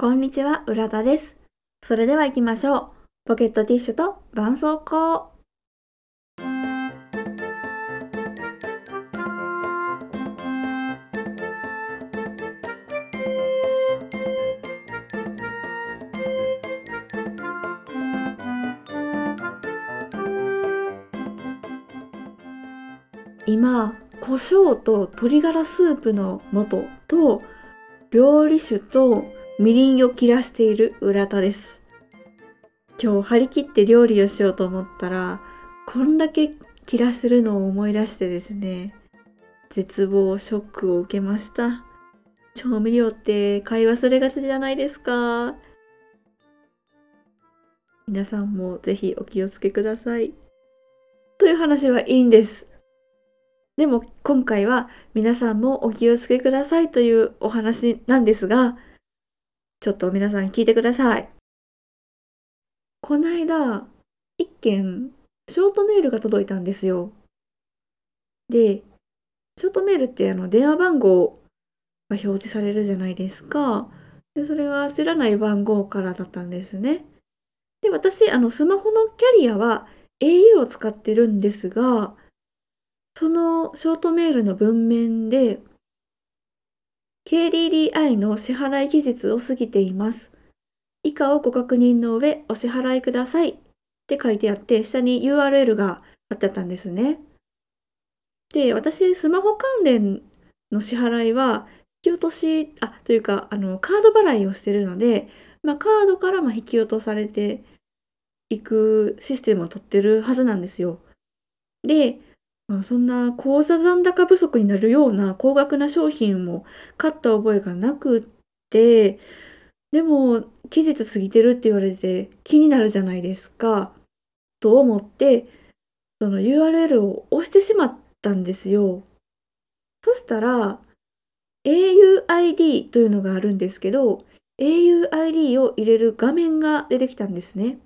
こんにちは、浦田です。それでは行きましょう。ポケットティッシュと絆創膏。今、胡椒と鶏ガラスープの素と料理酒とみりんを切らしている浦田です。今日張り切って料理をしようと思ったら、こんだけ切らしてるのを思い出してですね、絶望ショックを受けました。調味料って買い忘れがちじゃないですか。皆さんもぜひお気をつけください。という話はいいんです。でも今回は皆さんもお気をつけくださいというお話なんですが、ちょっと皆さん聞いてください。こないだ一件ショートメールが届いたんですよ。で、ショートメールって電話番号が表示されるじゃないですか。で、それが知らない番号からだったんですね。で、私スマホのキャリアは AU を使ってるんですが、そのショートメールの文面で KDDI の支払い期日を過ぎています。以下をご確認の上お支払いくださいって書いてあって、下に URL があったんですね。で、私スマホ関連の支払いは引き落としというかカード払いをしているので、カードから引き落とされていくシステムを取ってるはずなんですよ。で、そんな口座残高不足になるような高額な商品も買った覚えがなくって、でも期日過ぎてるって言われて気になるじゃないですかと思って、その URL を押してしまったんですよ。そしたら AU ID というのがあるんですけど、 AU ID を入れる画面が出てきたんですね。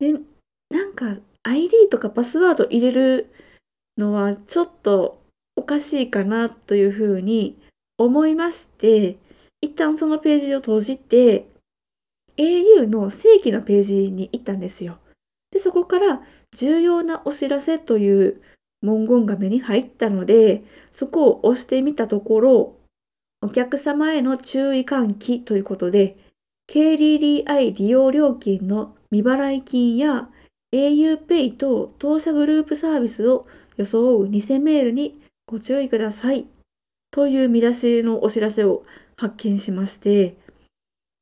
で、なんか ID とかパスワード入れるのはちょっとおかしいかなというふうに思いまして、一旦そのページを閉じて AU の正規のページに行ったんですよ。で、そこから重要なお知らせという文言が目に入ったので、そこを押してみたところ、お客様への注意喚起ということで KDDI 利用料金の未払い金やAU Pay と当社グループサービスを装う偽メールにご注意くださいという見出しのお知らせを発見しまして、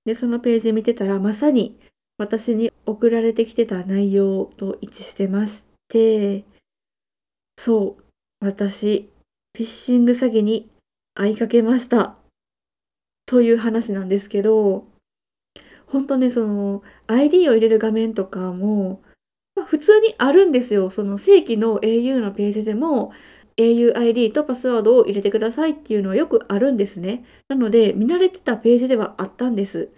で、そのページ見てたらまさに私に送られてきてた内容と一致してまして、そう、私フィッシング詐欺に遭いかけましたという話なんですけど、本当ね、その ID を入れる画面とかも普通にあるんですよ。その正規の AU のページでも AUID とパスワードを入れてくださいっていうのはよくあるんですね。なので見慣れてたページではあったんです。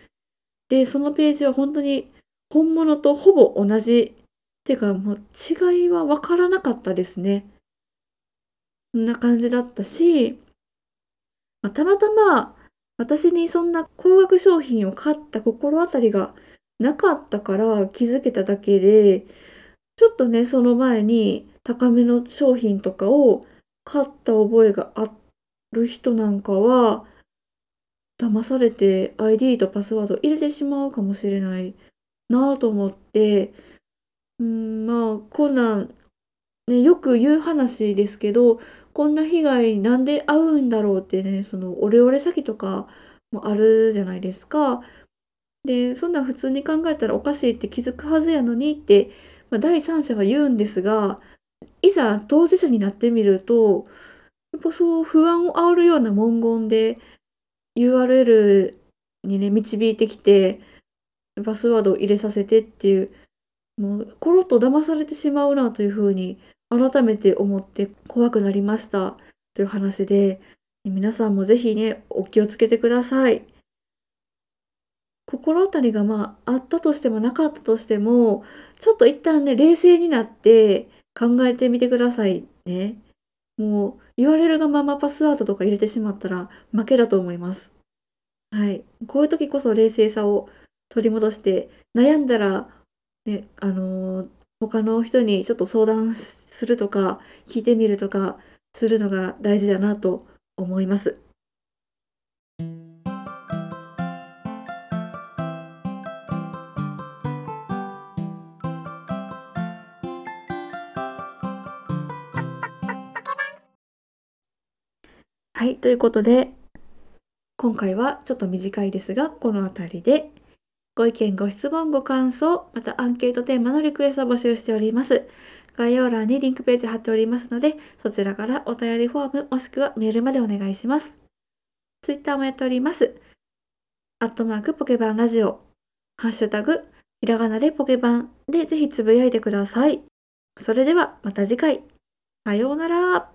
で、そのページは本当に本物とほぼ同じ。てかもう違いは分からなかったですね。そんな感じだったし、たまたま私にそんな高額商品を買った心当たりがなかったから気づけただけで、ちょっとね、その前に高めの商品とかを買った覚えがある人なんかは騙されて ID とパスワード入れてしまうかもしれないなぁと思って、こんなん、ね、よく言う話ですけど、こんな被害なんで遭うんだろうってね、そのオレオレ詐欺とかもあるじゃないですか。で、そんな普通に考えたらおかしいって気づくはずやのにって、第三者は言うんですが、いざ当事者になってみると、やっぱそう不安を煽るような文言で URL にね、導いてきて、パスワードを入れさせてっていう、もうコロッと騙されてしまうなというふうに改めて思って怖くなりましたという話で、皆さんもぜひね、お気をつけてください。心当たりがあったとしてもなかったとしても、ちょっと一旦ね、冷静になって考えてみてくださいね。もう言われるがままパスワードとか入れてしまったら負けだと思います。こういう時こそ冷静さを取り戻して、悩んだら、ね、他の人にちょっと相談するとか、聞いてみるとかするのが大事だなと思います。ということで、今回はちょっと短いですが、このあたりで、ご意見、ご質問、ご感想、またアンケートテーマのリクエストを募集しております。概要欄にリンクページ貼っておりますので、そちらからお便りフォームもしくはメールまでお願いします。ツイッターもやっております。@ポケバンラジオ、ハッシュタグひらがなでポケバンでぜひつぶやいてください。それではまた次回。さようなら。